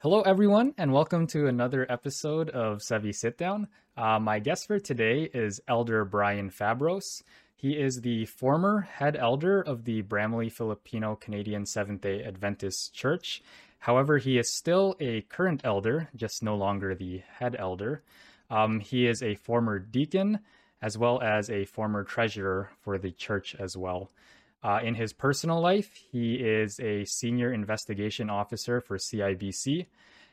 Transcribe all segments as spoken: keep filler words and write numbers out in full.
Hello, everyone, and welcome to another episode of Sevi Sit Down. Uh, my guest for today is Elder Brian Fabros. He is the former head elder of the Bramley Filipino Canadian Seventh-day Adventist Church. However, he is still a current elder, just no longer the head elder. Um, he is a former deacon, as well as a former treasurer for the church as well. Uh, in his personal life, he is a senior investigation officer for C I B C.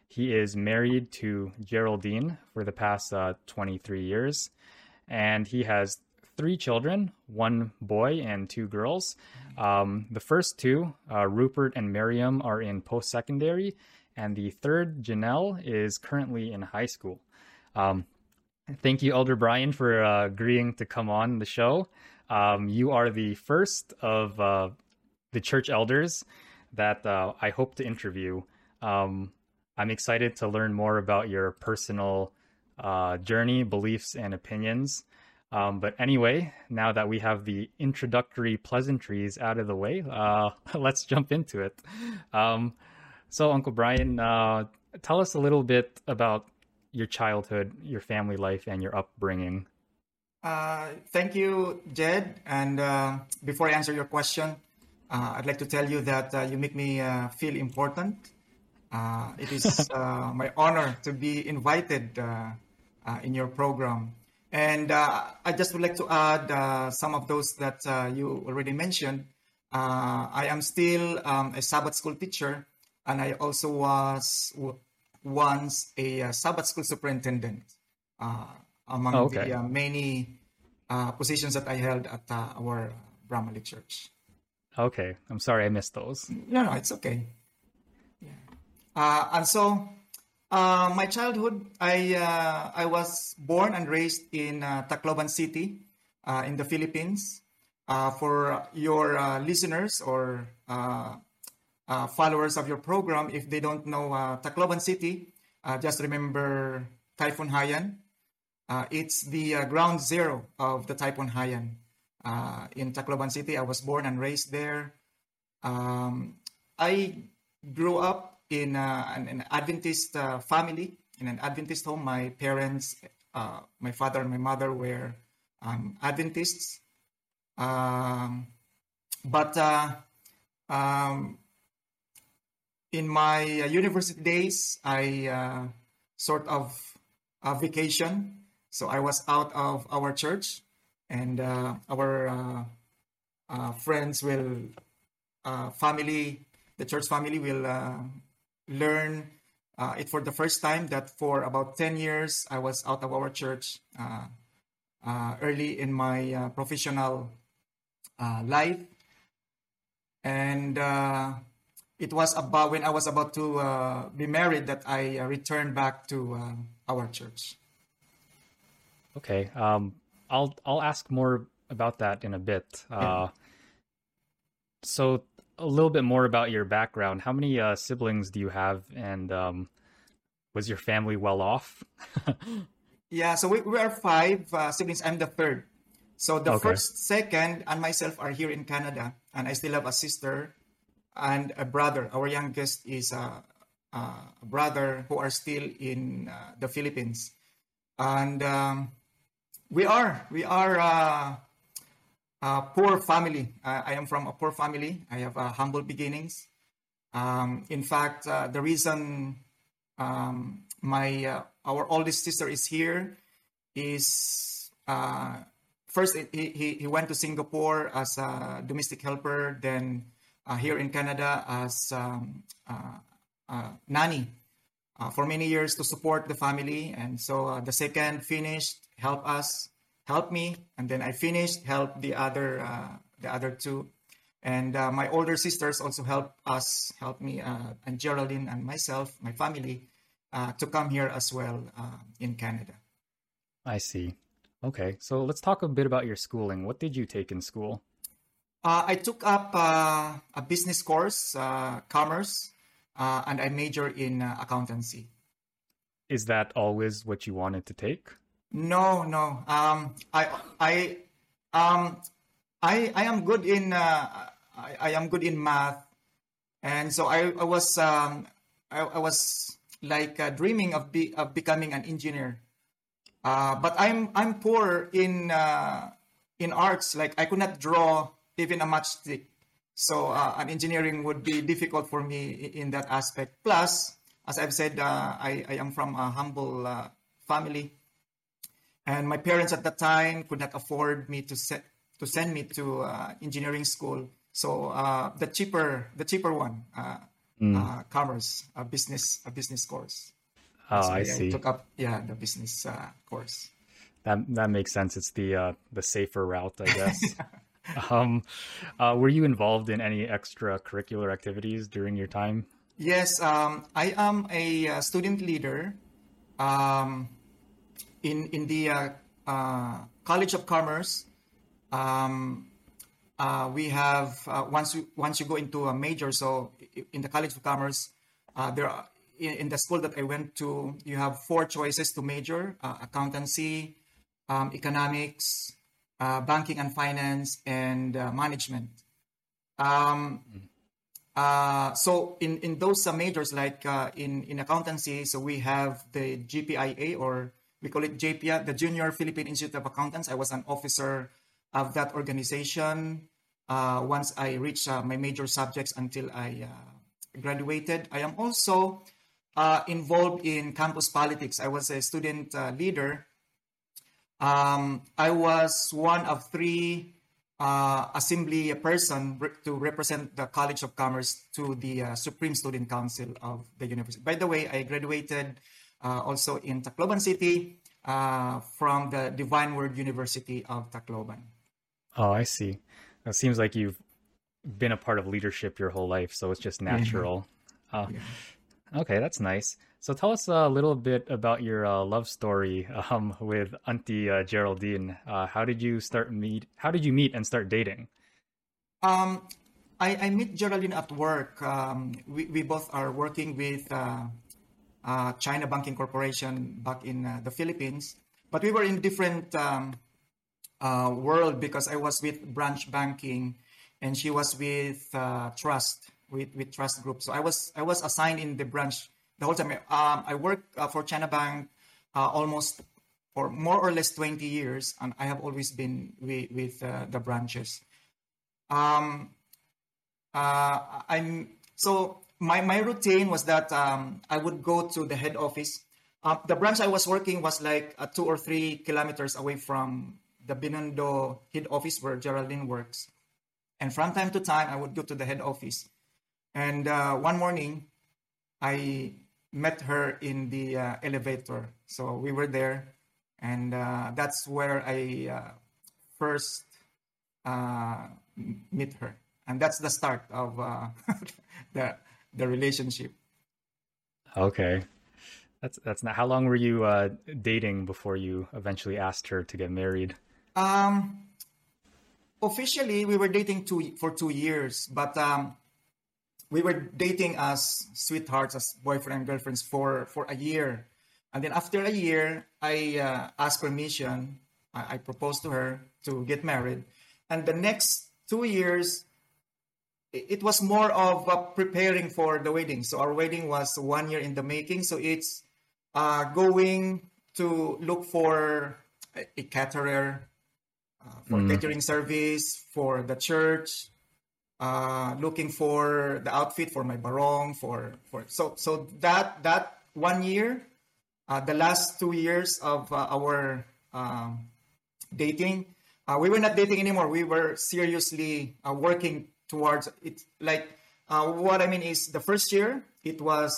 He is married to Geraldine for the past uh, twenty-three years, and he has three children, one boy and two girls. Um, the first two, uh, Rupert and Miriam, are in post-secondary, and the third, Janelle, is currently in high school. Um, thank you, Elder Brian, for uh, agreeing to come on the show. Um, you are the first of uh, the church elders that uh, I hope to interview. Um, I'm excited to learn more about your personal uh, journey, beliefs, and opinions. Um, but anyway, now that we have the introductory pleasantries out of the way, uh, let's jump into it. Um, so, Uncle Brian, uh, tell us a little bit about your childhood, your family life, and your upbringing. Uh, thank you, Jed. And uh, before I answer your question, uh, I'd like to tell you that uh, you make me uh, feel important. Uh, it is uh, my honor to be invited uh, uh, in your program. And uh, I just would like to add uh, some of those that uh, you already mentioned. Uh, I am still um, a Sabbath school teacher, and I also was w- once a uh, Sabbath school superintendent. Uh, among oh, okay. the uh, many uh, positions that I held at uh, our Bramley Church. Okay, I'm sorry I missed those. No, no, it's okay. Yeah. Uh, and so, uh, my childhood, I uh, I was born and raised in uh, Tacloban City, uh, in the Philippines. Uh, for your uh, listeners or uh, uh, followers of your program, if they don't know uh, Tacloban City, uh, just remember Typhoon Haiyan. Uh, it's the uh, ground zero of the Typhoon Haiyan uh, in Tacloban City. I was born and raised there. Um, I grew up in uh, an, an Adventist uh, family, in an Adventist home. My parents, uh, my father and my mother were um, Adventists. Um, but uh, um, in my university days, I uh, sort of uh, vacationed. So I was out of our church, and uh, our uh, uh, friends will, uh, family, the church family will uh, learn uh, it for the first time that for about ten years, I was out of our church uh, uh, early in my uh, professional uh, life. And uh, it was about when I was about to uh, be married that I returned back to uh, our church. Okay, um, I'll I'll ask more about that in a bit. Uh, yeah. So a little bit more about your background. How many uh, siblings do you have, and um, was your family well off? Yeah, so we, we are five uh, siblings. I'm the third. So the okay. first, second, and myself are here in Canada, and I still have a sister and a brother. Our youngest is a, a brother who are still in uh, the Philippines. And um, We are, we are uh, a poor family. Uh, I am from a poor family. I have uh, humble beginnings. Um, in fact, uh, the reason um, my uh, our oldest sister is here is uh, first he, he he went to Singapore as a domestic helper, then uh, here in Canada as um, uh, uh, nanny uh, for many years to support the family. And so uh, the second finished. Help us, help me, and then I finished. Help the other, uh, the other two, and uh, my older sisters also help us, help me, uh, and Geraldine and myself, my family, uh, to come here as well uh, in Canada. I see. Okay, so let's talk a bit about your schooling. What did you take in school? Uh, I took up uh, a business course, uh, commerce, uh, and I majored in uh, accountancy. Is that always what you wanted to take? No, no. Um, I, I, um, I, I am good in. Uh, I, I am good in math, and so I, I was um, I, I was like uh, dreaming of, be, of becoming an engineer. Uh, but I'm I'm poor in uh, in arts. Like I could not draw even a matchstick, so uh, an engineering would be difficult for me in that aspect. Plus, as I've said, uh, I I am from a humble uh, family, and my parents at that time could not afford me to set to send me to uh, engineering school. So uh, the cheaper the cheaper one, uh, mm. uh, commerce, a business a business course. Oh, so I see. I took up, yeah, the business uh, course. That that makes sense. It's the uh, the safer route, I guess. um, uh, were you involved in any extracurricular activities during your time? Yes, um, I am a student leader um, in in the uh, uh, College of Commerce. Um, uh, we have uh, once you, once you go into a major, so in the College of Commerce, uh, there are. In the school that I went to, you have four choices to major: uh, accountancy, um, economics, uh, banking and finance, and uh, management. Um, uh, so in, in those uh, majors, like uh, in, in accountancy, so we have the G P I A, or we call it J P I A, the Junior Philippine Institute of Accountants. I was an officer of that organization uh, once I reached uh, my major subjects until I uh, graduated. I am also... Uh, involved in campus politics. I was a student uh, leader. Um, I was one of three uh, assembly person re- to represent the College of Commerce to the uh, Supreme Student Council of the university. By the way, I graduated uh, also in Tacloban City uh, from the Divine Word University of Tacloban. Oh, I see. It seems like you've been a part of leadership your whole life, so it's just natural. Yeah. Uh, yeah. Okay, that's nice. So tell us a little bit about your uh, love story um, with Auntie uh, Geraldine. Uh, how did you start meet? How did you meet and start dating? Um, I, I met Geraldine at work. Um, we, we both are working with uh, uh, China Banking Corporation back in uh, the Philippines, but we were in different um, uh, world because I was with branch banking, and she was with uh, trust. With, with trust group, so I was I was assigned in the branch the whole time. Um, I worked uh, for China Bank uh, almost for more or less twenty years, and I have always been with, with uh, the branches. Um, uh, I'm so my my routine was that um, I would go to the head office. Uh, the branch I was working was like uh, two or three kilometers away from the Binondo head office where Geraldine works, and from time to time I would go to the head office. And uh, one morning, I met her in the uh, elevator. So we were there, and uh, that's where I uh, first uh, met her, and that's the start of uh, the the relationship. Okay, that's that's not. How long were you uh, dating before you eventually asked her to get married? Um, officially, we were dating two for two years, but. Um, We were dating as sweethearts, as boyfriend and girlfriends for, for a year. And then after a year, I uh, asked permission. I, I proposed to her to get married. And the next two years, it, it was more of uh, preparing for the wedding. So our wedding was one year in the making. So it's uh, going to look for a, a caterer, uh, for mm. catering service, for the church, uh looking for the outfit for my barong, for for so so that that one year, uh the last two years of uh, our um dating, uh we were not dating anymore. We were seriously uh, working towards it. Like uh what I mean is, the first year it was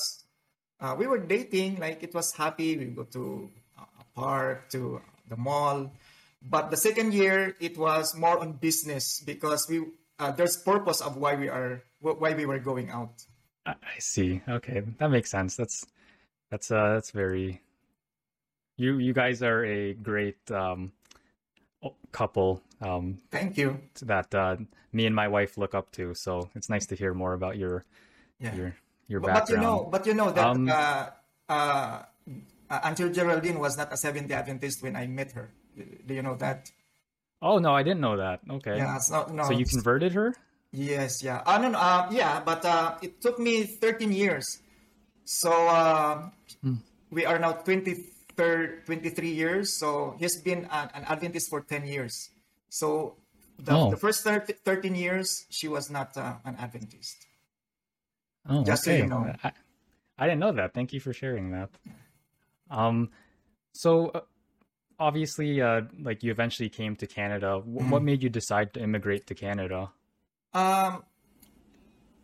uh we were dating, like it was happy. We go to a park, to the mall. But the second year it was more on business, because we Uh, there's purpose of why we are why we were going out. I see. Okay, that makes sense. That's that's uh that's very. You you guys are a great um couple. Um, Thank you. That uh, me and my wife look up to. So it's nice to hear more about your yeah. your your but, background. But you know, but you know that um, uh, uh, until Geraldine was not a Seventh-day Adventist when I met her. Do you know that? Oh, no, I didn't know that. Okay. Yeah, so, no. So you converted her? Yes, yeah. I don't know. Uh, yeah, but uh, it took me thirteen years. So uh, mm. we are now twenty-three years. So he's been an, an Adventist for ten years. So the, oh. the first thirteen years, she was not uh, an Adventist. Oh, just okay. So you know. I, I didn't know that. Thank you for sharing that. Um, so uh, obviously, uh, like you eventually came to Canada. W- mm-hmm. What made you decide to immigrate to Canada? Um,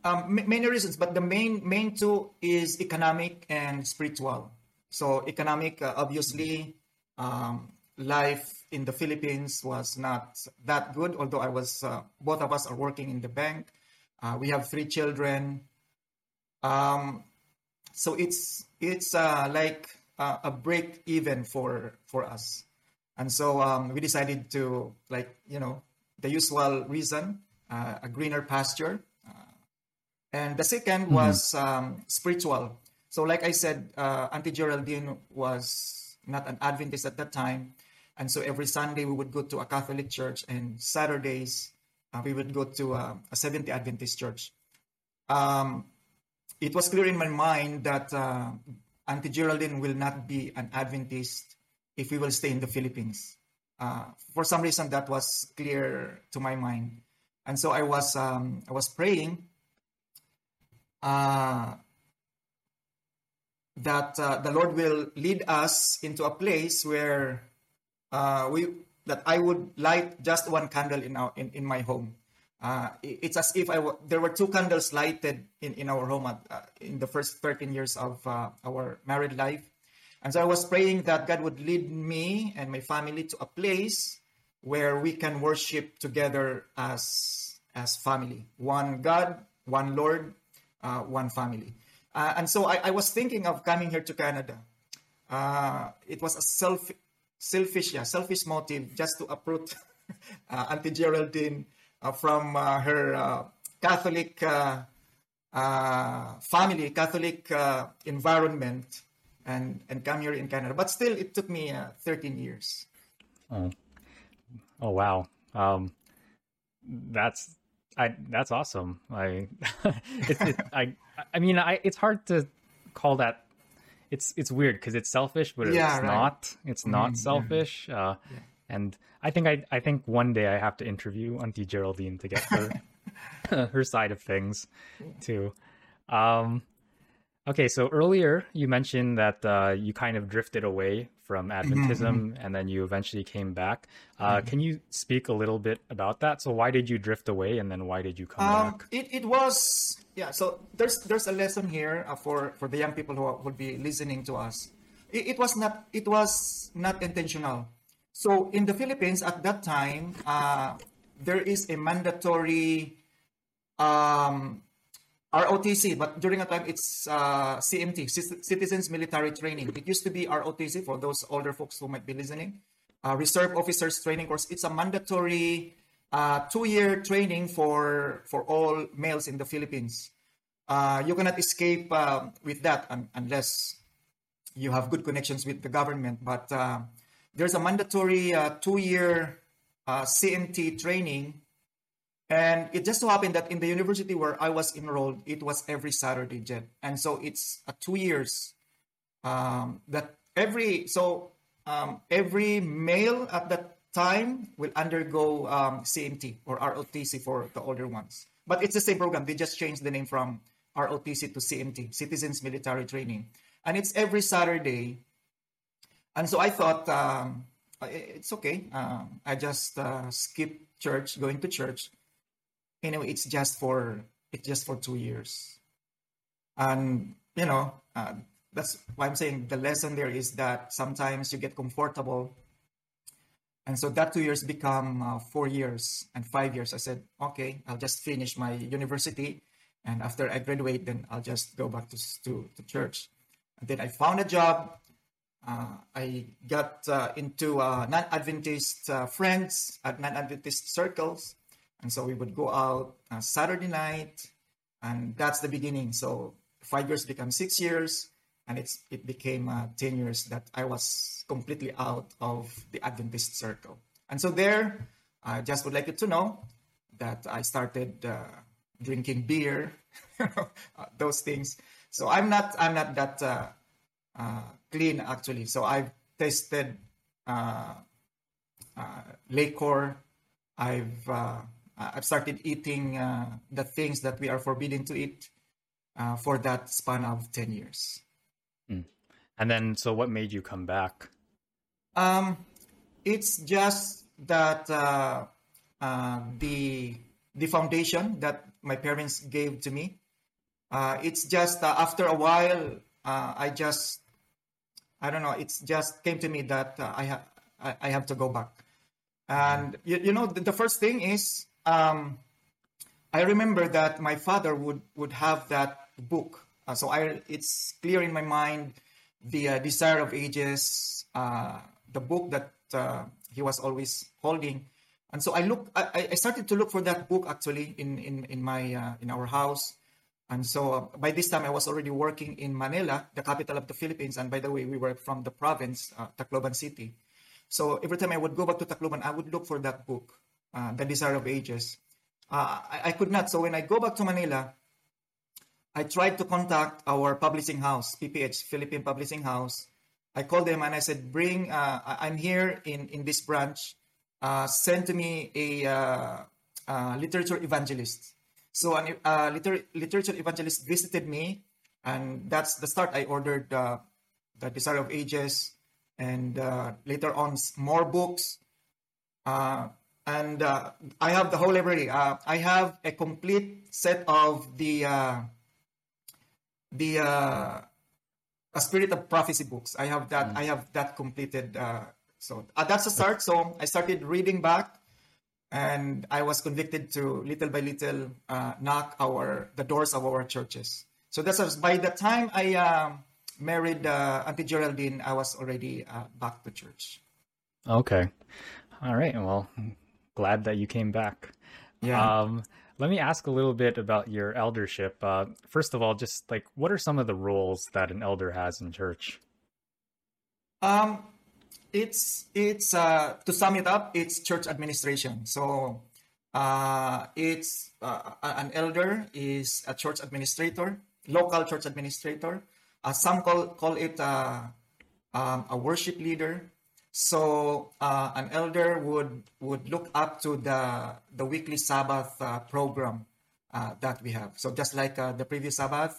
um, m- many reasons, but the main main two is economic and spiritual. So economic, uh, obviously, um, life in the Philippines was not that good. Although I was, uh, both of us are working in the bank. Uh, we have three children. Um, so it's it's uh, like uh, a break even for for us, and so um, we decided to, like, you know, the usual reason, uh, a greener pasture, uh, and the second mm-hmm. was um, spiritual. So, like I said, uh, Auntie Geraldine was not an Adventist at that time, and so every Sunday we would go to a Catholic church, and Saturdays uh, we would go to uh, a Seventh-day Adventist church. Um, It was clear in my mind that uh, Auntie Geraldine will not be an Adventist if we will stay in the Philippines. Uh, for some reason, that was clear to my mind, and so I was um, I was praying uh, that uh, the Lord will lead us into a place where uh, we that I would light just one candle in our in, in my home. Uh, it's as if I w- there were two candles lighted in, in our home at, uh, in the first thirteen years of uh, our married life. And so I was praying that God would lead me and my family to a place where we can worship together as as family. One God, one Lord, uh, one family. Uh, and so I, I was thinking of coming here to Canada. Uh, it was a self, selfish, yeah, selfish motive just to uproot uh, Auntie Geraldine Uh, from uh, her uh, Catholic uh, uh, family, Catholic uh, environment, and, and come here in Canada. But still, it took me uh, thirteen years. Oh, oh wow, um, that's I that's awesome. I it, it, I I mean, I it's hard to call that. It's it's weird because it's selfish, but yeah, it's right. not. It's not mm-hmm. selfish. Uh, yeah. And I think I, I think one day I have to interview Auntie Geraldine to get her her side of things, too. Um, okay, so earlier you mentioned that uh, you kind of drifted away from Adventism, mm-hmm. and then you eventually came back. Uh, mm-hmm. Can you speak a little bit about that? So why did you drift away, and then why did you come um, back? It it was yeah. So there's there's a lesson here uh, for for the young people who would be listening to us. It, it was not it was not intentional. So in the Philippines at that time, uh, there is a mandatory um, R O T C, but during that time it's uh, C M T, C- Citizens Military Training. It used to be R O T C for those older folks who might be listening. Uh, Reserve Officers Training Course. It's a mandatory uh, two-year training for for all males in the Philippines. Uh, you cannot escape uh, with that un- unless you have good connections with the government, but Uh, There's a mandatory uh, two-year uh, C M T training, and it just so happened that in the university where I was enrolled, it was every Saturday, Jed. And so it's uh, two years um, that every so um, every male at that time will undergo um, C M T or R O T C for the older ones. But it's the same program; they just changed the name from R O T C to C M T, Citizens Military Training, and it's every Saturday. And so I thought, um, it's okay. Um, I just uh, skip church, going to church. Anyway, it's just for it's just for two years. And, you know, uh, that's why I'm saying the lesson there is that sometimes you get comfortable. And so that two years become uh, four years and five years. I said, okay, I'll just finish my university. And after I graduate, then I'll just go back to, to, to church. And then I found a job. Uh, I got uh, into uh, non-Adventist uh, friends at non-Adventist circles. And so we would go out uh, Saturday night, and that's the beginning. So five years become six years, and it's it became uh, ten years that I was completely out of the Adventist circle. And so there, I just would like you to know that I started uh, drinking beer, those things. So I'm not I'm not that uh, uh, clean actually. So I've tested uh, uh, liquor. I've uh, I've started eating uh, the things that we are forbidden to eat uh, for that span of ten years. Mm. And then, so what made you come back? Um, it's just that uh, uh, the the foundation that my parents gave to me. Uh, it's just uh, after a while, uh, I just I don't know. It's just came to me that uh, I ha- I, I have to go back. And you, you know, the, the first thing is, um, I remember that my father would, would have that book. Uh, so I, it's clear in my mind, the uh, Desire of Ages, uh, the book that uh, he was always holding. And so I look, I, I started to look for that book actually in in in my uh, in our house. And so uh, by this time I was already working in Manila, the capital of the Philippines. And by the way, we were from the province, uh, Tacloban City. So every time I would go back to Tacloban, I would look for that book, uh, The Desire of Ages. Uh, I, I could not. So when I go back to Manila, I tried to contact our publishing house, P P H, Philippine Publishing House. I called them and I said, bring, uh, I'm here in, in this branch. Uh, send to me a uh, uh, literature evangelist. So a uh, liter- literature evangelist visited me, and that's the start. I ordered uh, The Desire of Ages, and uh, later on more books, uh, and uh, I have the whole library. Uh, I have a complete set of the uh, the uh, a Spirit of Prophecy books. I have that. Mm. I have that completed. Uh, so uh, that's a start. So I started reading back, and I was convicted to little by little uh, knock our the doors of our churches. So that's by the time I. Uh, married uh, Auntie Geraldine, I was already uh, back to church. Okay. All right. Well, glad that you came back. Yeah. Um, let me ask a little bit about your eldership. Uh, first of all, just like, what are some of the roles that an elder has in church? Um, it's, it's uh, to sum it up, it's church administration. So uh, it's uh, an elder is a church administrator, local church administrator. Uh, some call call it uh, um, a worship leader. So uh, an elder would would look up to the the weekly Sabbath uh, program uh, that we have. So just like uh, the previous Sabbath,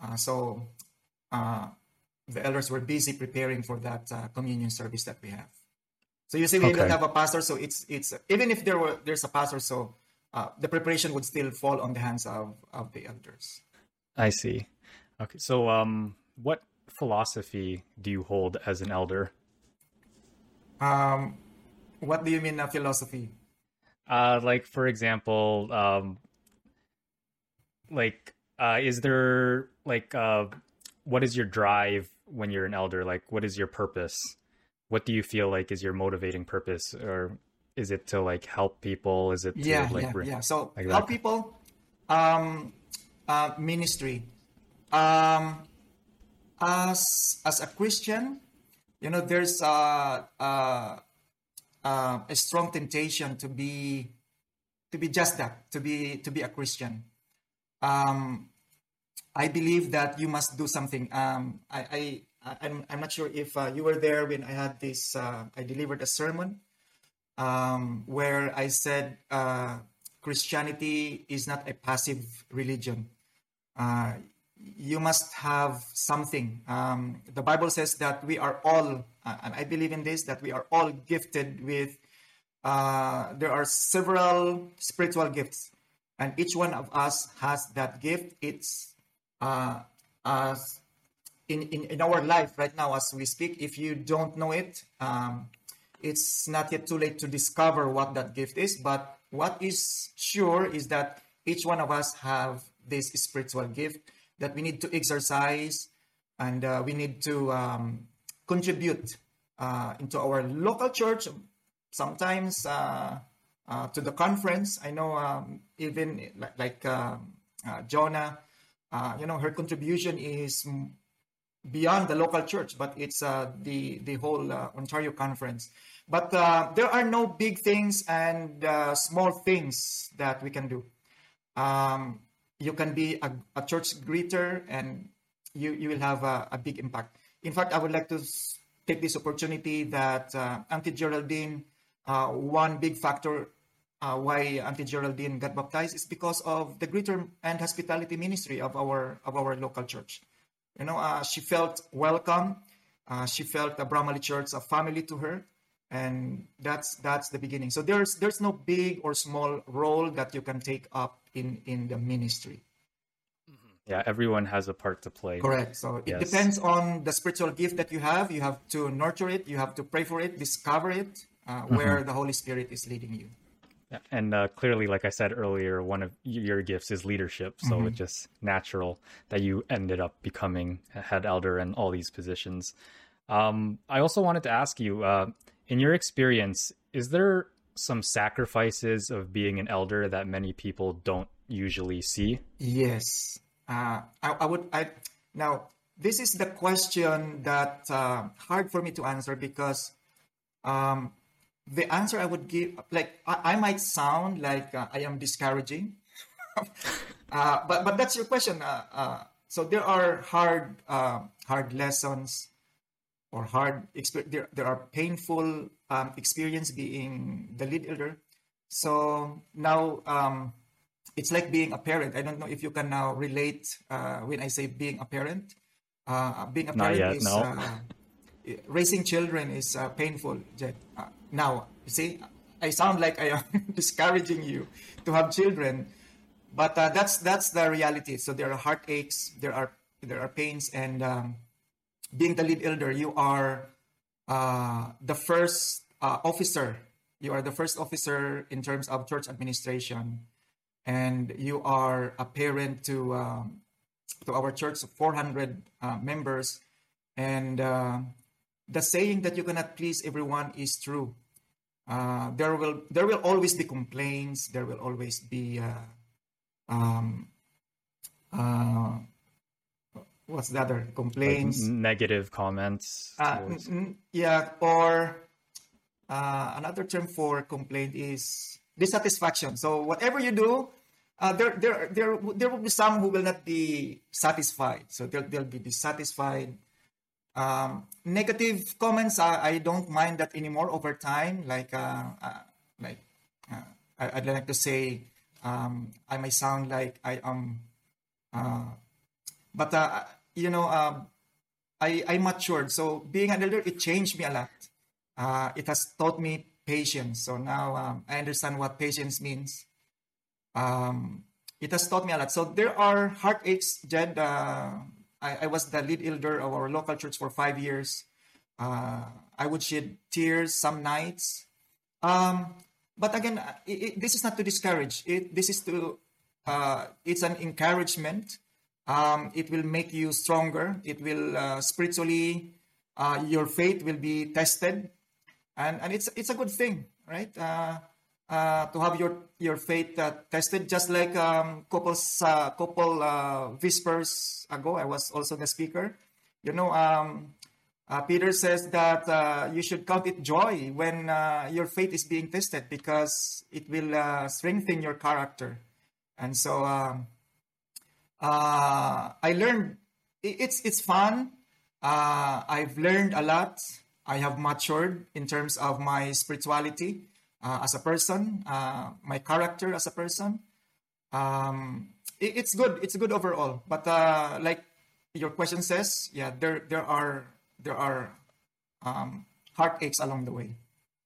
uh, so uh, the elders were busy preparing for that uh, communion service that we have. So you see, we okay. don't have a pastor, so it's it's even if there were there's a pastor, so uh, the preparation would still fall on the hands of of the elders. I see. Okay, so um. What philosophy do you hold as an elder? Um, what do you mean a philosophy? Uh, like, for example, um, like, uh, is there, like, uh, what is your drive when you're an elder? Like, what is your purpose? What do you feel like is your motivating purpose? Or is it to, like, help people? Is it to, yeah, like... Yeah, re- yeah, so like help that? people, um, uh, ministry. Um... As as a Christian, you know, there's a, a a strong temptation to be to be just that, to be to be a Christian. Um, I believe that you must do something. Um, I, I I'm I'm not sure if uh, you were there when I had this. Uh, I delivered a sermon um, where I said uh, Christianity is not a passive religion. Uh, You must have something. Um, the Bible says that we are all, uh, and I believe in this, that we are all gifted with, uh, there are several spiritual gifts. And each one of us has that gift. It's uh, uh, in, in, in our life right now as we speak. If you don't know it, um, it's not yet too late to discover what that gift is. But what is sure is that each one of us have this spiritual gift that we need to exercise, and uh, we need to um, contribute uh, into our local church, sometimes uh, uh, to the conference. I know um, even like, like uh, uh, Jonah, uh, you know, her contribution is beyond the local church, but it's uh, the, the whole uh, Ontario conference. But uh, there are no big things and uh, small things that we can do. Um, You can be a, a church greeter and you, you will have a, a big impact. In fact, I would like to take this opportunity that uh, Auntie Geraldine, uh, one big factor uh, why Auntie Geraldine got baptized is because of the greeter and hospitality ministry of our of our local church. You know, uh, she felt welcome. Uh, she felt the Bramley Church a family to her, and that's that's the beginning. So there's there's no big or small role that you can take up in, in the ministry. Yeah, everyone has a part to play. Correct. So yes. It depends on the spiritual gift that you have. You have to nurture it. You have to pray for it, discover it, uh, mm-hmm. where the Holy Spirit is leading you. Yeah. And uh, clearly, like I said earlier, one of your gifts is leadership. So mm-hmm. it's just natural that you ended up becoming head elder and all these positions. Um, I also wanted to ask you, uh, in your experience, is there some sacrifices of being an elder that many people don't usually see? Yes. Uh, I, I would. I, now, this is the question that uh, hard for me to answer because um, the answer I would give, like I, I might sound like uh, I am discouraging, uh, but but that's your question. Uh, uh, so there are hard uh, hard lessons or hard exper- there there are painful um, experience being the lead elder. So now. Um, It's like being a parent. I don't know if you can now relate uh, when I say being a parent. Uh, being a parent yet, is no. uh, raising children is uh, painful. Uh, now, see, I sound like I am discouraging you to have children, but uh, that's that's the reality. So there are heartaches, there are there are pains, and um, being the lead elder, you are uh, the first uh, officer. You are the first officer in terms of church administration. And you are a parent to um, to our church of four hundred uh, members, and uh, the saying that you cannot please everyone is true. Uh, there will there will always be complaints. There will always be uh, um, uh, what's the other complaints? Like negative comments. Uh, n- n- yeah, or uh, another term for complaint is dissatisfaction. So whatever you do, uh, there, there, there, there will be some who will not be satisfied. So they'll, they'll be dissatisfied. Um, negative comments, I, I don't mind that anymore over time. Like, uh, uh, like uh, I, I'd like to say, um, I may sound like I am, uh, but uh, you know, uh, I, I matured. So being an elder, it changed me a lot. Uh, it has taught me patience. So now um, I understand what patience means. Um, it has taught me a lot. So there are heartaches, Jed. Uh, I, I was the lead elder of our local church for five years. Uh, I would shed tears some nights. Um, but again, it, it, this is not to discourage. It, this is to, uh, it's an encouragement. Um, it will make you stronger. It will uh, spiritually, uh, your faith will be tested. And and it's it's a good thing, right? Uh, uh, to have your your faith uh, tested, just like um, couples uh, couple uh, whispers ago. I was also the speaker. You know, um, uh, Peter says that uh, you should count it joy when uh, your faith is being tested because it will uh, strengthen your character. And so um, uh, I learned. It's it's fun. Uh, I've learned a lot. I have matured in terms of my spirituality uh, as a person, uh, my character as a person. Um, it, it's good. It's good overall. But uh, like your question says, yeah, there there are there are um, heartaches along the way.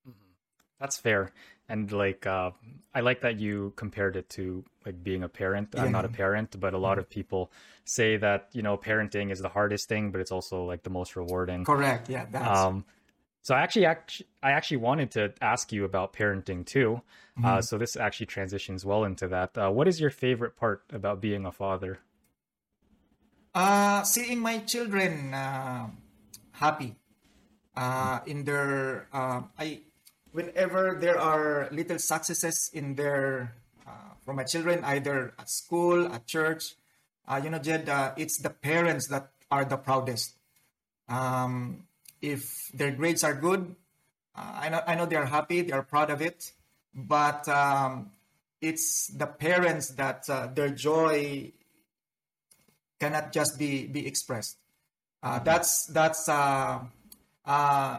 Mm-hmm. That's fair. And like uh, I like that you compared it to like being a parent. Yeah. I'm not a parent, but a lot mm-hmm. of people say that, you know, parenting is the hardest thing, but it's also like the most rewarding. Correct. Yeah. That's... Um, So I actually, actually, I actually wanted to ask you about parenting too. Mm-hmm. Uh, so this actually transitions well into that. Uh, what is your favorite part about being a father? Uh, seeing my children uh, happy uh, in their, uh, I, whenever there are little successes in their, uh, for my children, either at school, at church, uh, you know, Jed, uh, it's the parents that are the proudest. Um, If their grades are good, uh, I know I know they are happy, they are proud of it. But um, it's the parents that uh, their joy cannot just be be expressed. Uh, that's that's uh, uh,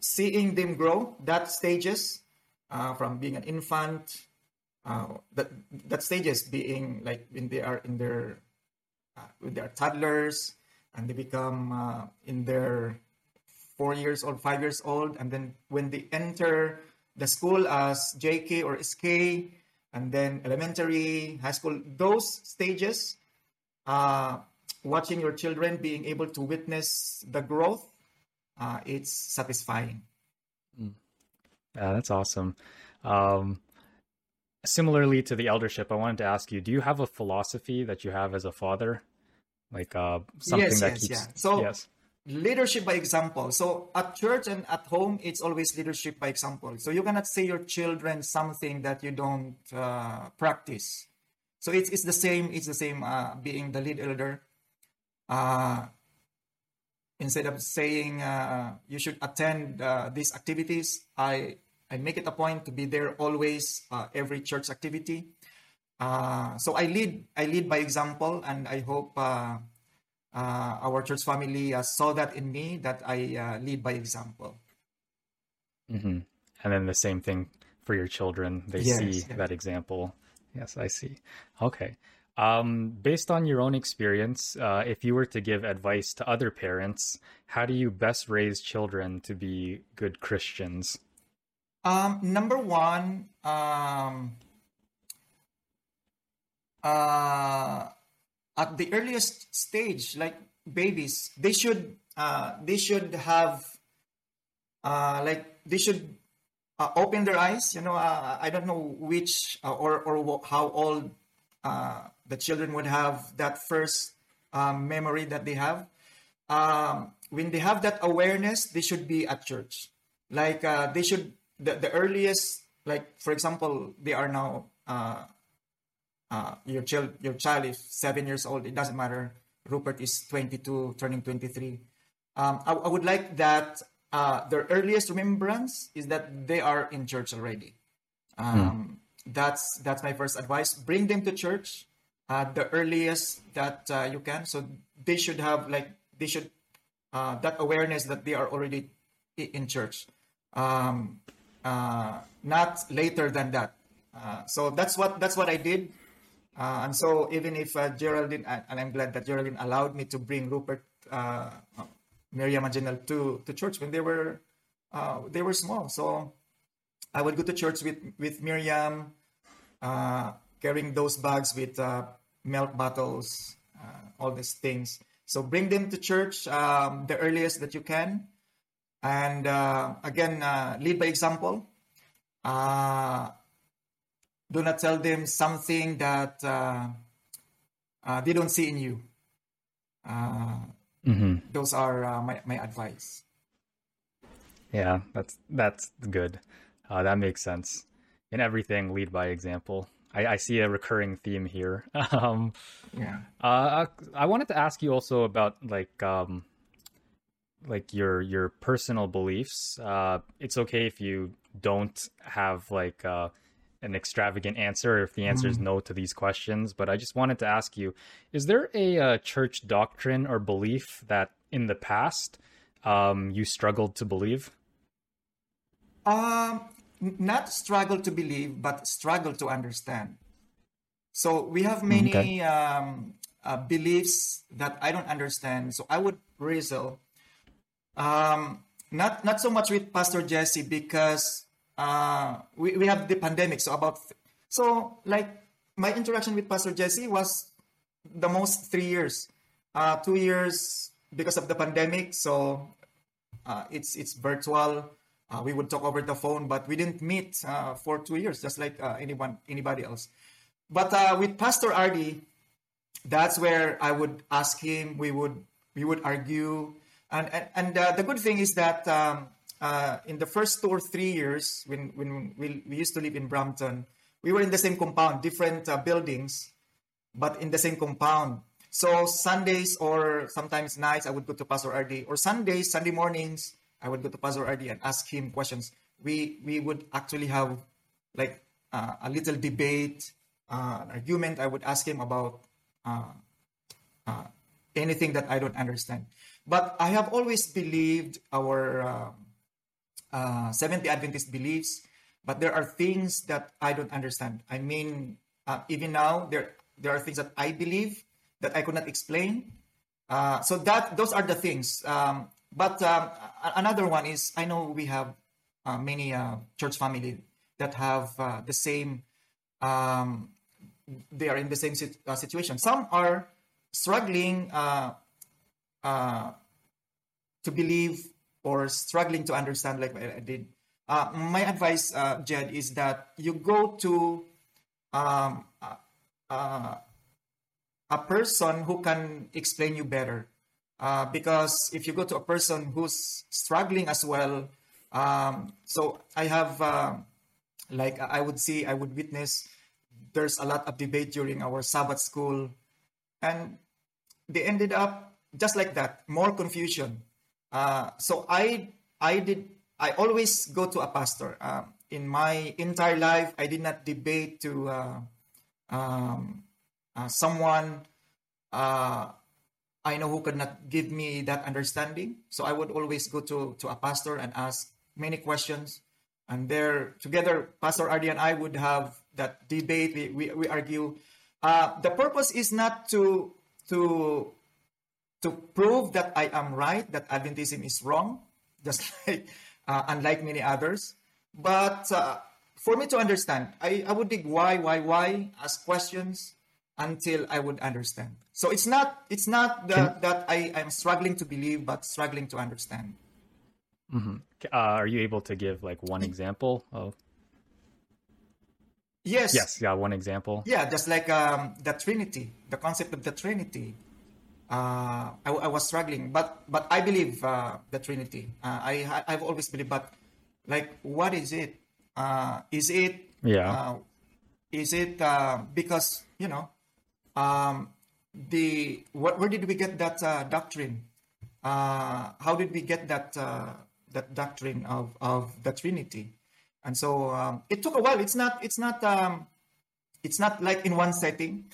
seeing them grow. That stages uh, from being an infant. Uh, that that stages being like when they are in their uh, when they are toddlers and they become uh, in their four years old, five years old, and then when they enter the school as J K or S K, and then elementary, high school, those stages, uh, watching your children being able to witness the growth, uh, it's satisfying. Mm. Yeah, that's awesome. Um, similarly to the eldership, I wanted to ask you, do you have a philosophy that you have as a father? Like uh, something yes, that yes, keeps... Yeah. So, yes. Leadership by example. So at church and at home, it's always leadership by example. So you cannot say your children something that you don't uh, practice. So it's it's the same. It's the same. Uh, being the lead elder, uh, instead of saying uh, you should attend uh, these activities, I I make it a point to be there always, uh, every church activity. Uh, so I lead I lead by example, and I hope. Uh, Uh, our church family uh, saw that in me, that I uh, lead by example. Mm-hmm. And then the same thing for your children. They yes, see yes. that example. Yes, I see. Okay. Um, based on your own experience, uh, if you were to give advice to other parents, how do you best raise children to be good Christians? Um, number one, um, uh, at the earliest stage, like babies, they should uh, they should have uh, like they should uh, open their eyes. You know, uh, I don't know which uh, or or how old uh, the children would have that first um, memory that they have. Um, when they have that awareness, they should be at church. Like uh, they should the, the earliest. Like for example, they are now. Uh, Uh, your child, your child is seven years old. It doesn't matter. Rupert is twenty-two, turning twenty-three. Um, I, I would like that uh, their earliest remembrance is that they are in church already. Um, hmm. That's that's my first advice. Bring them to church at uh, the earliest that uh, you can. So they should have like they should uh, that awareness that they are already in church. Um, uh, not later than that. Uh, so that's what that's what I did. Uh, and so even if uh, Geraldine, and I'm glad that Geraldine allowed me to bring Rupert, uh, Miriam and Janelle to, to church when they were uh, they were small. So I would go to church with, with Miriam, uh, carrying those bags with uh, milk bottles, uh, all these things. So bring them to church um, the earliest that you can. And uh, again, uh, lead by example. Uh, Do not tell them something that uh, uh, they don't see in you. Uh, mm-hmm. Those are uh, my, my advice. Yeah, that's that's good. Uh, that makes sense. In everything, lead by example. I, I see a recurring theme here. um, yeah. Uh, I, I wanted to ask you also about like um, like your your personal beliefs. Uh, it's okay if you don't have like. Uh, an extravagant answer if the answer is no to these questions, but I just wanted to ask you, is there a, a church doctrine or belief that in the past um, you struggled to believe? Um, not struggle to believe, but struggle to understand. So we have many okay. um, uh, beliefs that I don't understand. So I would wrestle, um, not, not so much with Pastor Jesse because Uh, we, we have the pandemic, so about, so like my interaction with Pastor Jesse was the most three years, uh, two years because of the pandemic. So uh, it's, it's virtual. Uh, we would talk over the phone, but we didn't meet uh, for two years, just like uh, anyone, anybody else. But uh, with Pastor Ardy, that's where I would ask him, we would, we would argue. And, and, and uh, the good thing is that, um, Uh, in the first two or three years, when when we, we used to live in Brampton, we were in the same compound, different uh, buildings, but in the same compound. So Sundays or sometimes nights, I would go to Pastor Ardy, or Sundays, Sunday mornings, I would go to Pastor Ardy and ask him questions. We we would actually have like uh, a little debate, uh, an argument. I would ask him about uh, uh, anything that I don't understand. But I have always believed our uh, uh, Seventh-day Adventist beliefs, but there are things that I don't understand. I mean, uh, even now, there there are things that I believe that I could not explain. Uh, so that those are the things. Um, but um, another one is, I know we have uh, many uh, church families that have uh, the same, um, they are in the same sit- uh, situation. Some are struggling uh, uh, to believe or struggling to understand, like I did. Uh, my advice, uh, Jed, is that you go to um, uh, uh, a person who can explain you better. Uh, because if you go to a person who's struggling as well, um, so I have, uh, like I would see, I would witness, there's a lot of debate during our Sabbath school. And they ended up just like that, more confusion. Uh, so I, I did. I always go to a pastor. Uh, in my entire life, I did not debate to uh, um, uh, someone uh, I know who could not give me that understanding. So I would always go to, to a pastor and ask many questions. And there, together, Pastor Ardy and I would have that debate. We we, we argue. Uh, the purpose is not to to to prove that I am right, that Adventism is wrong, just like. Uh, unlike many others. But uh, for me to understand, I, I would dig why, why, why, ask questions until I would understand. So it's not it's not that, Can... that I am struggling to believe, but struggling to understand. Mm-hmm. Uh, are you able to give like one example of? Yes. Yes, yeah, one example. Yeah, just like um, the Trinity, the concept of the Trinity. Uh, I, I was struggling, but but I believe uh, the Trinity. Uh, I I've always believed, but like, what is it? Uh, is it? Yeah. Uh, is it uh, because you know um, the what, where did we get that uh, doctrine? Uh, how did we get that uh, that doctrine of, of the Trinity? And so um, it took a while. It's not it's not um, it's not like in one setting.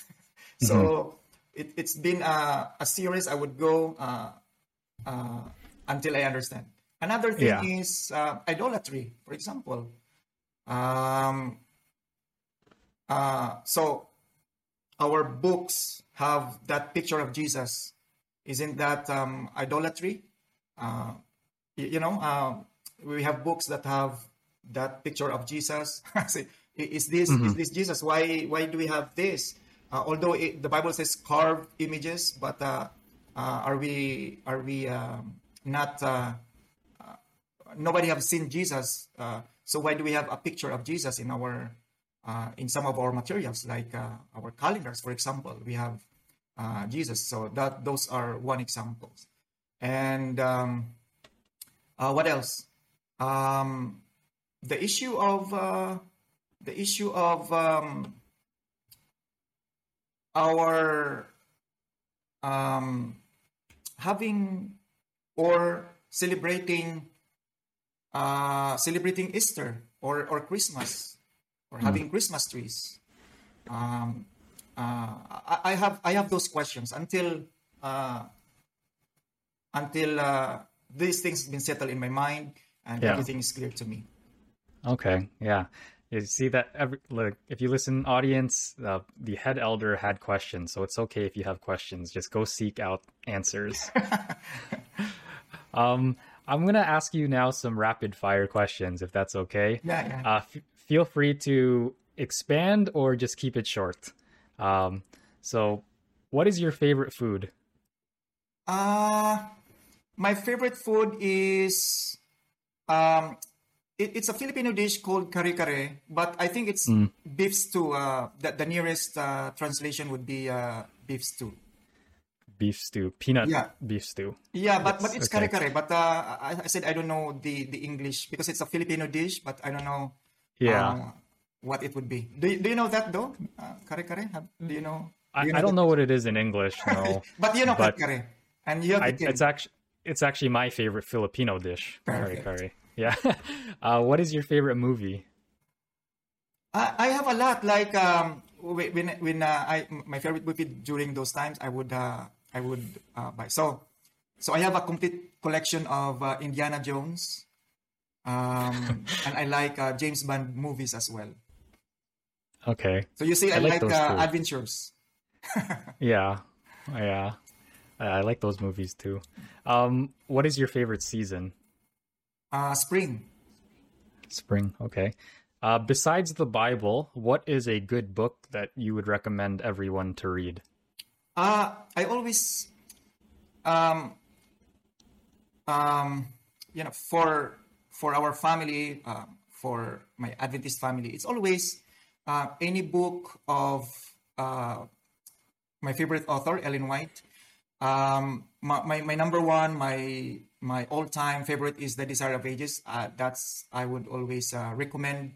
So. Mm-hmm. It, it's been a, a series. I would go uh, uh, until I understand. Another thing yeah. is uh, idolatry, for example. Um, uh, so our books have that picture of Jesus. Isn't that um, idolatry? Uh, you, you know, uh, we have books that have that picture of Jesus. Is this mm-hmm. is this Jesus? Why why do we have this? Uh, although it, the Bible says carved images, but uh, uh, are we are we um, not? Uh, uh, nobody have seen Jesus, uh, so why do we have a picture of Jesus in our uh, in some of our materials, like uh, our calendars, for example? We have uh, Jesus, so that those are one examples. And um, uh, what else? Um, the issue of uh, the issue of um, our um, having or celebrating uh, celebrating Easter or, or Christmas or mm. having Christmas trees. Um, uh, I, I have I have those questions until uh, until uh, these things have been settled in my mind and yeah. everything is clear to me. Okay. Yeah. You see that every, like, if you listen, audience, uh, the head elder had questions, so it's okay if you have questions. Just go seek out answers. um, I'm going to ask you now some rapid-fire questions, if that's okay. Yeah, yeah. Uh, f- feel free to expand or just keep it short. Um, so, what is your favorite food? Uh, my favorite food is... Um, It's a Filipino dish called kare-kare, but I think it's mm. beef stew. Uh, the, the nearest uh, translation would be uh, beef stew. Beef stew, peanut yeah. beef stew. Yeah, but, but it's okay. Kare-kare. But uh, I, I said I don't know the, the English because it's a Filipino dish, but I don't know yeah. um, what it would be. Do, do you know that though? Uh, kare-kare? Do you know? Do you I, know I don't know what it is in English, no. But you know kare-kare. And you have I, it's, actually, it's actually my favorite Filipino dish, kare-kare. Yeah. Uh, what is your favorite movie? I, I have a lot. Like um, when when uh, I my favorite movie during those times, I would uh, I would uh, buy. So, so I have a complete collection of uh, Indiana Jones, um, and I like uh, James Bond movies as well. Okay. So you see, I, I like, like uh, adventures. yeah, yeah, I like those movies too. Um, what is your favorite season? Uh, spring. Spring. Okay. Uh, besides the Bible, what is a good book that you would recommend everyone to read? Uh, I always, um, um, you know, for for our family, uh, for my Adventist family, it's always uh, any book of uh, my favorite author, Ellen White. Um, my, my, my number one, my my all-time favorite is The Desire of Ages. Uh, that's I would always uh, recommend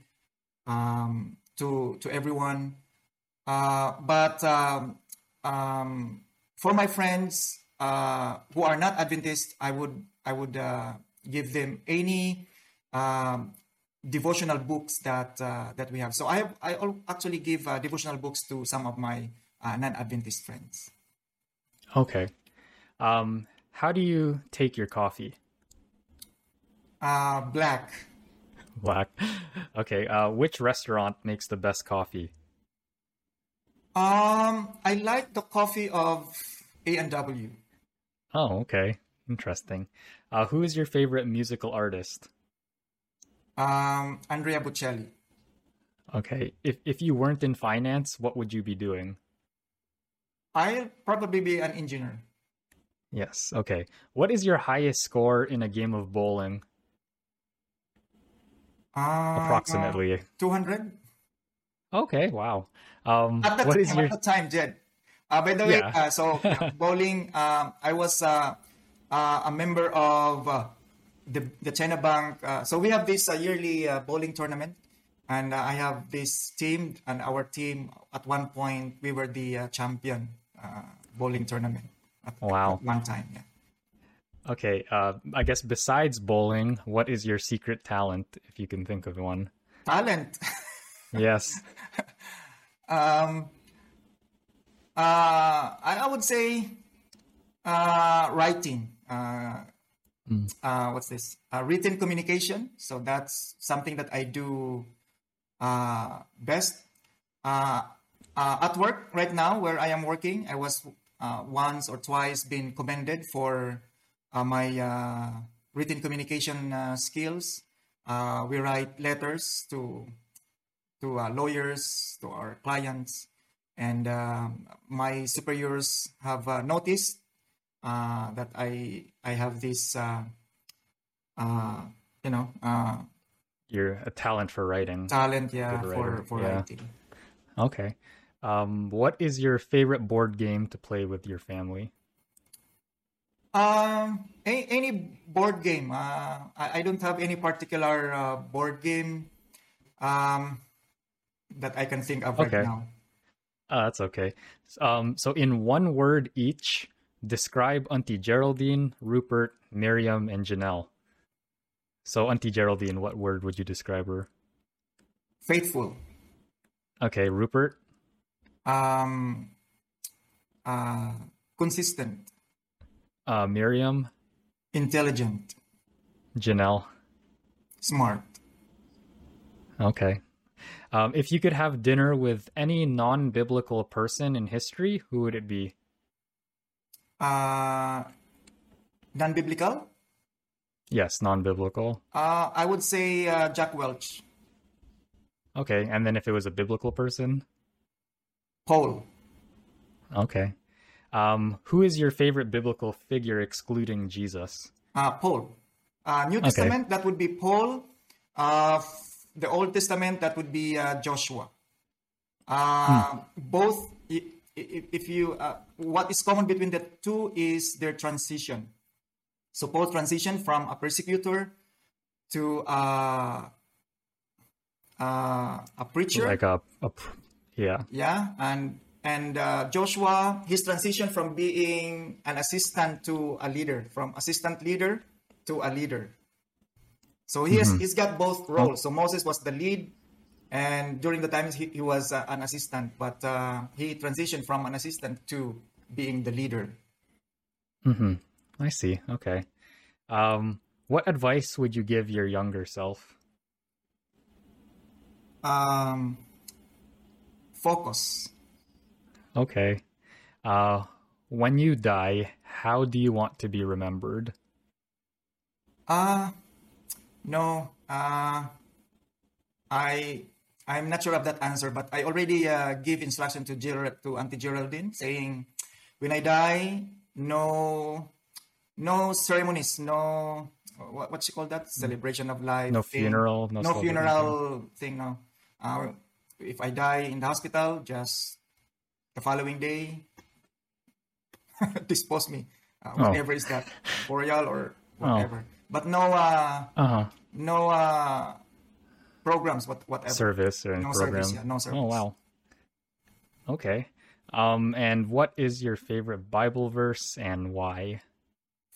um, to to everyone. Uh, but um, um, for my friends uh, who are not Adventist, I would I would uh, give them any um, devotional books that uh, that we have. So I have, I actually give uh, devotional books to some of my uh, non-Adventist friends. Okay. Um, how do you take your coffee? Uh, black. Black. Okay. Uh, which restaurant makes the best coffee? Um, I like the coffee of A and W. Oh, okay. Interesting. Uh, who is your favorite musical artist? Um, Andrea Bocelli. Okay. If if you weren't in finance, what would you be doing? I'll probably be an engineer. Yes. Okay. What is your highest score in a game of bowling? Uh, Approximately. Uh, two hundred. Okay. Wow. Um, at the what time, is your... at the time, Jed? Uh, by the yeah. way, uh, so bowling, um, I was uh, uh, a member of uh, the, the China Bank. Uh, so we have this uh, yearly uh, bowling tournament. And uh, I have this team, and our team, at one point, we were the uh, champion uh, bowling tournament. At, wow. At one time, yeah. Okay, uh, I guess besides bowling, what is your secret talent, if you can think of one? Talent? Yes. um, uh, I, I would say uh, writing. Uh, mm. uh, what's this? Uh, written communication. So that's something that I do uh best uh, uh at work right now where I am working. I was uh, once or twice been commended for uh, my uh, written communication uh, skills. Uh, we write letters to to uh, lawyers, to our clients, and uh, my superiors have uh, noticed uh, that I I have this uh, uh, you know uh, you're a talent for writing. Talent, yeah, writer. for, for yeah. writing. Okay. Um, what is your favorite board game to play with your family? Um, any, any board game. Uh, I, I don't have any particular uh, board game um, that I can think of okay. right now. Uh, that's okay. Um, so in one word each, describe Auntie Geraldine, Rupert, Miriam, and Janelle. So, Auntie Geraldine, what word would you describe her? Faithful. Okay, Rupert? Um, uh, consistent. Uh, Miriam? Intelligent. Janelle? Smart. Okay. Um, if you could have dinner with any non-biblical person in history, who would it be? Uh, non-biblical? Yes, non-biblical. Uh, I would say uh, Jack Welch. Okay, and then if it was a biblical person? Paul. Okay. Um, who is your favorite biblical figure excluding Jesus? Uh, Paul. Uh, New Testament, okay. That would be Paul. Uh, f- the Old Testament, that would be uh, Joshua. Uh, hmm. Both, if, if you, uh, what is common between the two is their transition. So Paul transitioned from a persecutor to uh, uh, a preacher. Like a, a yeah. Yeah, and and uh, Joshua, his transition from being an assistant to a leader, from assistant leader to a leader. So he has, mm-hmm. he's got both roles. So Moses was the lead, and during the times he, he was uh, an assistant, but uh, he transitioned from an assistant to being the leader. Mm-hmm. I see. Okay. Um, what advice would you give your younger self? Um, focus. Okay. Uh, when you die, how do you want to be remembered? Uh, no, uh, I, I'm not sure of that answer, but I already uh, give instruction to Gerald, to Auntie Geraldine, saying, when I die, no, no ceremonies, no, what, what she called that? Celebration of life. No thing. funeral. No, no funeral thing, no. Uh, if I die in the hospital, just the following day, dispose me, uh, whatever oh. is that, burial or whatever. Oh. But no, uh, uh-huh. no uh, programs, what, whatever. Service or no program. Service, yeah, no service. Oh, wow. Okay. Um, and what is your favorite Bible verse and why?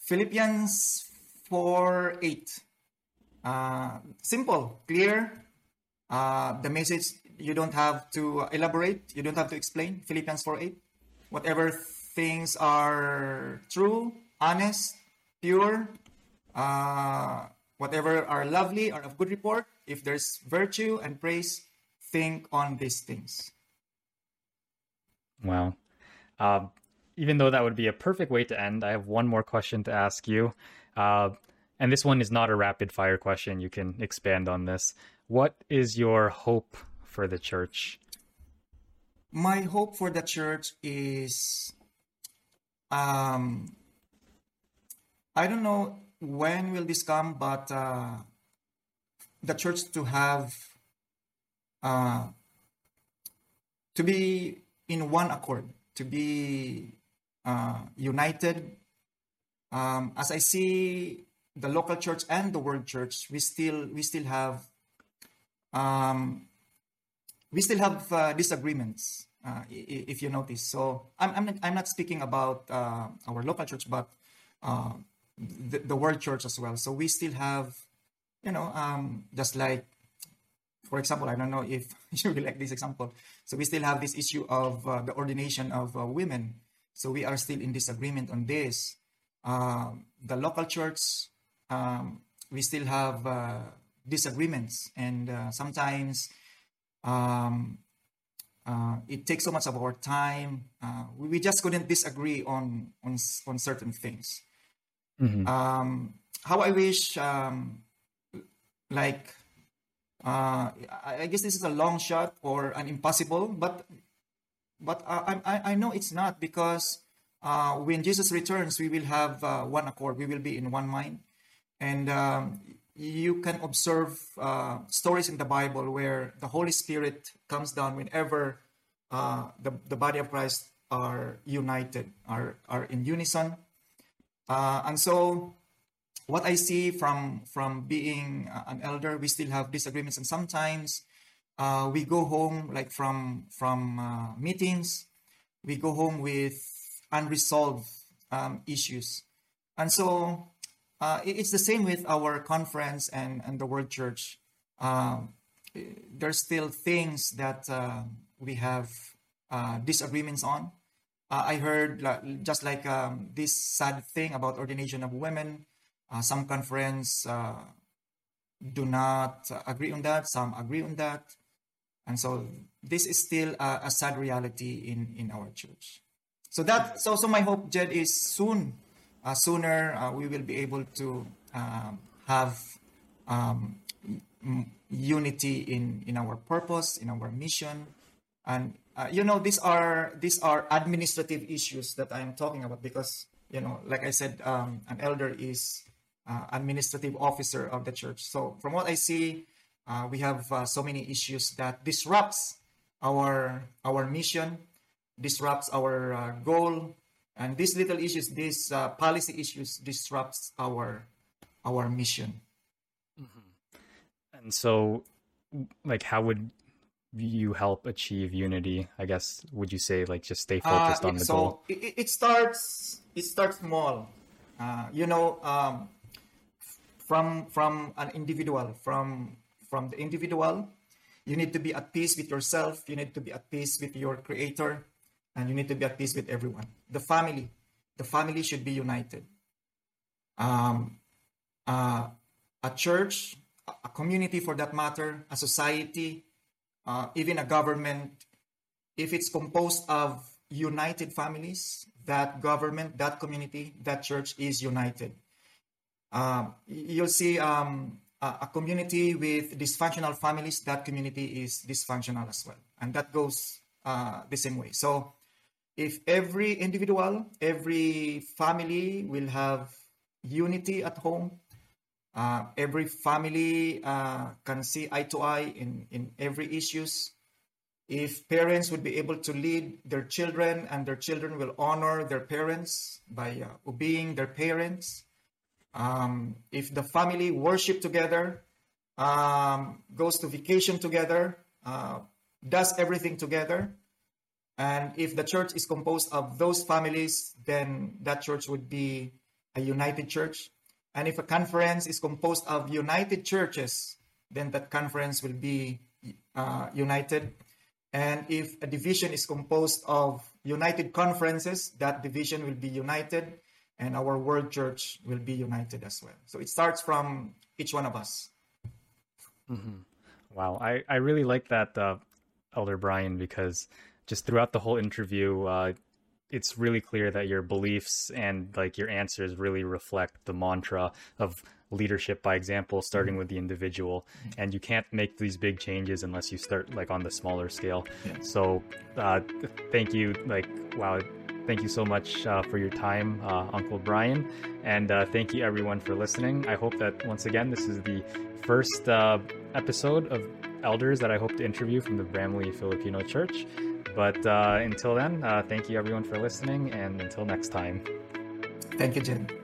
Philippians four eight. Uh, simple, clear. Uh, the message, you don't have to elaborate. You don't have to explain. Philippians four eight. Whatever things are true, honest, pure, uh, whatever are lovely or of good report, if there's virtue and praise, think on these things. Wow. Uh, even though that would be a perfect way to end, I have one more question to ask you. Uh, and this one is not a rapid fire question. You can expand on this. What is your hope for the church? My hope for the church is, um, I don't know when will this come, but uh, the church to have, uh, to be in one accord, to be uh, united. Um, as I see the local church and the world church, we still we still have um, we still have uh, disagreements. Uh, if you notice, so I'm I'm not, I'm not speaking about uh, our local church, but uh, the, the world church as well. So we still have, you know, um, just like, for example, I don't know if you will like this example. So we still have this issue of uh, the ordination of uh, women. So we are still in disagreement on this. Uh, the local church, um, we still have uh, disagreements, and uh, sometimes. Um, Uh, it takes so much of our time. Uh, we, we just couldn't disagree on on, on certain things. Mm-hmm. Um, how I wish, um, like, uh, I guess this is a long shot or an impossible, but but I I, I know it's not, because uh, when Jesus returns, we will have uh, one accord. We will be in one mind, and um, you can observe uh, stories in the Bible where the Holy Spirit comes down whenever uh, the, the body of Christ are united, are, are in unison. Uh, and so what I see from, from being an elder, we still have disagreements. And sometimes uh, we go home, like from, from uh, meetings, we go home with unresolved um, issues. And so Uh, it's the same with our conference and, and the World Church. Uh, there's still things that uh, we have uh, disagreements on. Uh, I heard uh, just like um, this sad thing about ordination of women. Uh, some conference uh, do not agree on that. Some agree on that. And so this is still a, a sad reality in, in our church. So that, so, so my hope, Jed, is soon, Uh, sooner uh, we will be able to uh, have um, m- unity in, in our purpose, in our mission. And, uh, you know, these are these are administrative issues that I'm talking about, because, you know, like I said, um, an elder is uh, administrative officer of the church. So from what I see, uh, we have uh, so many issues that disrupts our, our mission, disrupts our uh, goal. And these little issues, these uh, policy issues, disrupts our our mission. Mm-hmm. And so, like, how would you help achieve unity? I guess, would you say, like, just stay focused uh, on the so goal? So it, it starts it starts small. Uh, you know, um, from from an individual, from from the individual, you need to be at peace with yourself. You need to be at peace with your Creator. And you need to be at peace with everyone. The family, the family should be united. Um, uh, a church, a community for that matter, a society, uh, even a government, if it's composed of united families, that government, that community, that church is united. Uh, you'll see um, a, a community with dysfunctional families, that community is dysfunctional as well. And that goes uh, the same way. So if every individual, every family will have unity at home, uh, every family uh, can see eye to eye in, in every issues. If parents would be able to lead their children and their children will honor their parents by uh, obeying their parents, um, if the family worship together, um, goes to vacation together, uh, does everything together, and if the church is composed of those families, then that church would be a united church. And if a conference is composed of united churches, then that conference will be uh, united. And if a division is composed of united conferences, that division will be united, and our world church will be united as well. So it starts from each one of us. Mm-hmm. Wow. I, I really like that, uh, Elder Brian, because just throughout the whole interview, uh, it's really clear that your beliefs and like your answers really reflect the mantra of leadership by example, starting with the individual, and you can't make these big changes unless you start like on the smaller scale. Yeah. So uh thank you like wow thank you so much uh, for your time, uh, Uncle Brian, and uh, thank you everyone for listening. I hope that once again this is the first uh episode of elders that I hope to interview from the Bramley Filipino Church, but uh until then, uh thank you everyone for listening, and until next time, thank you, Jim.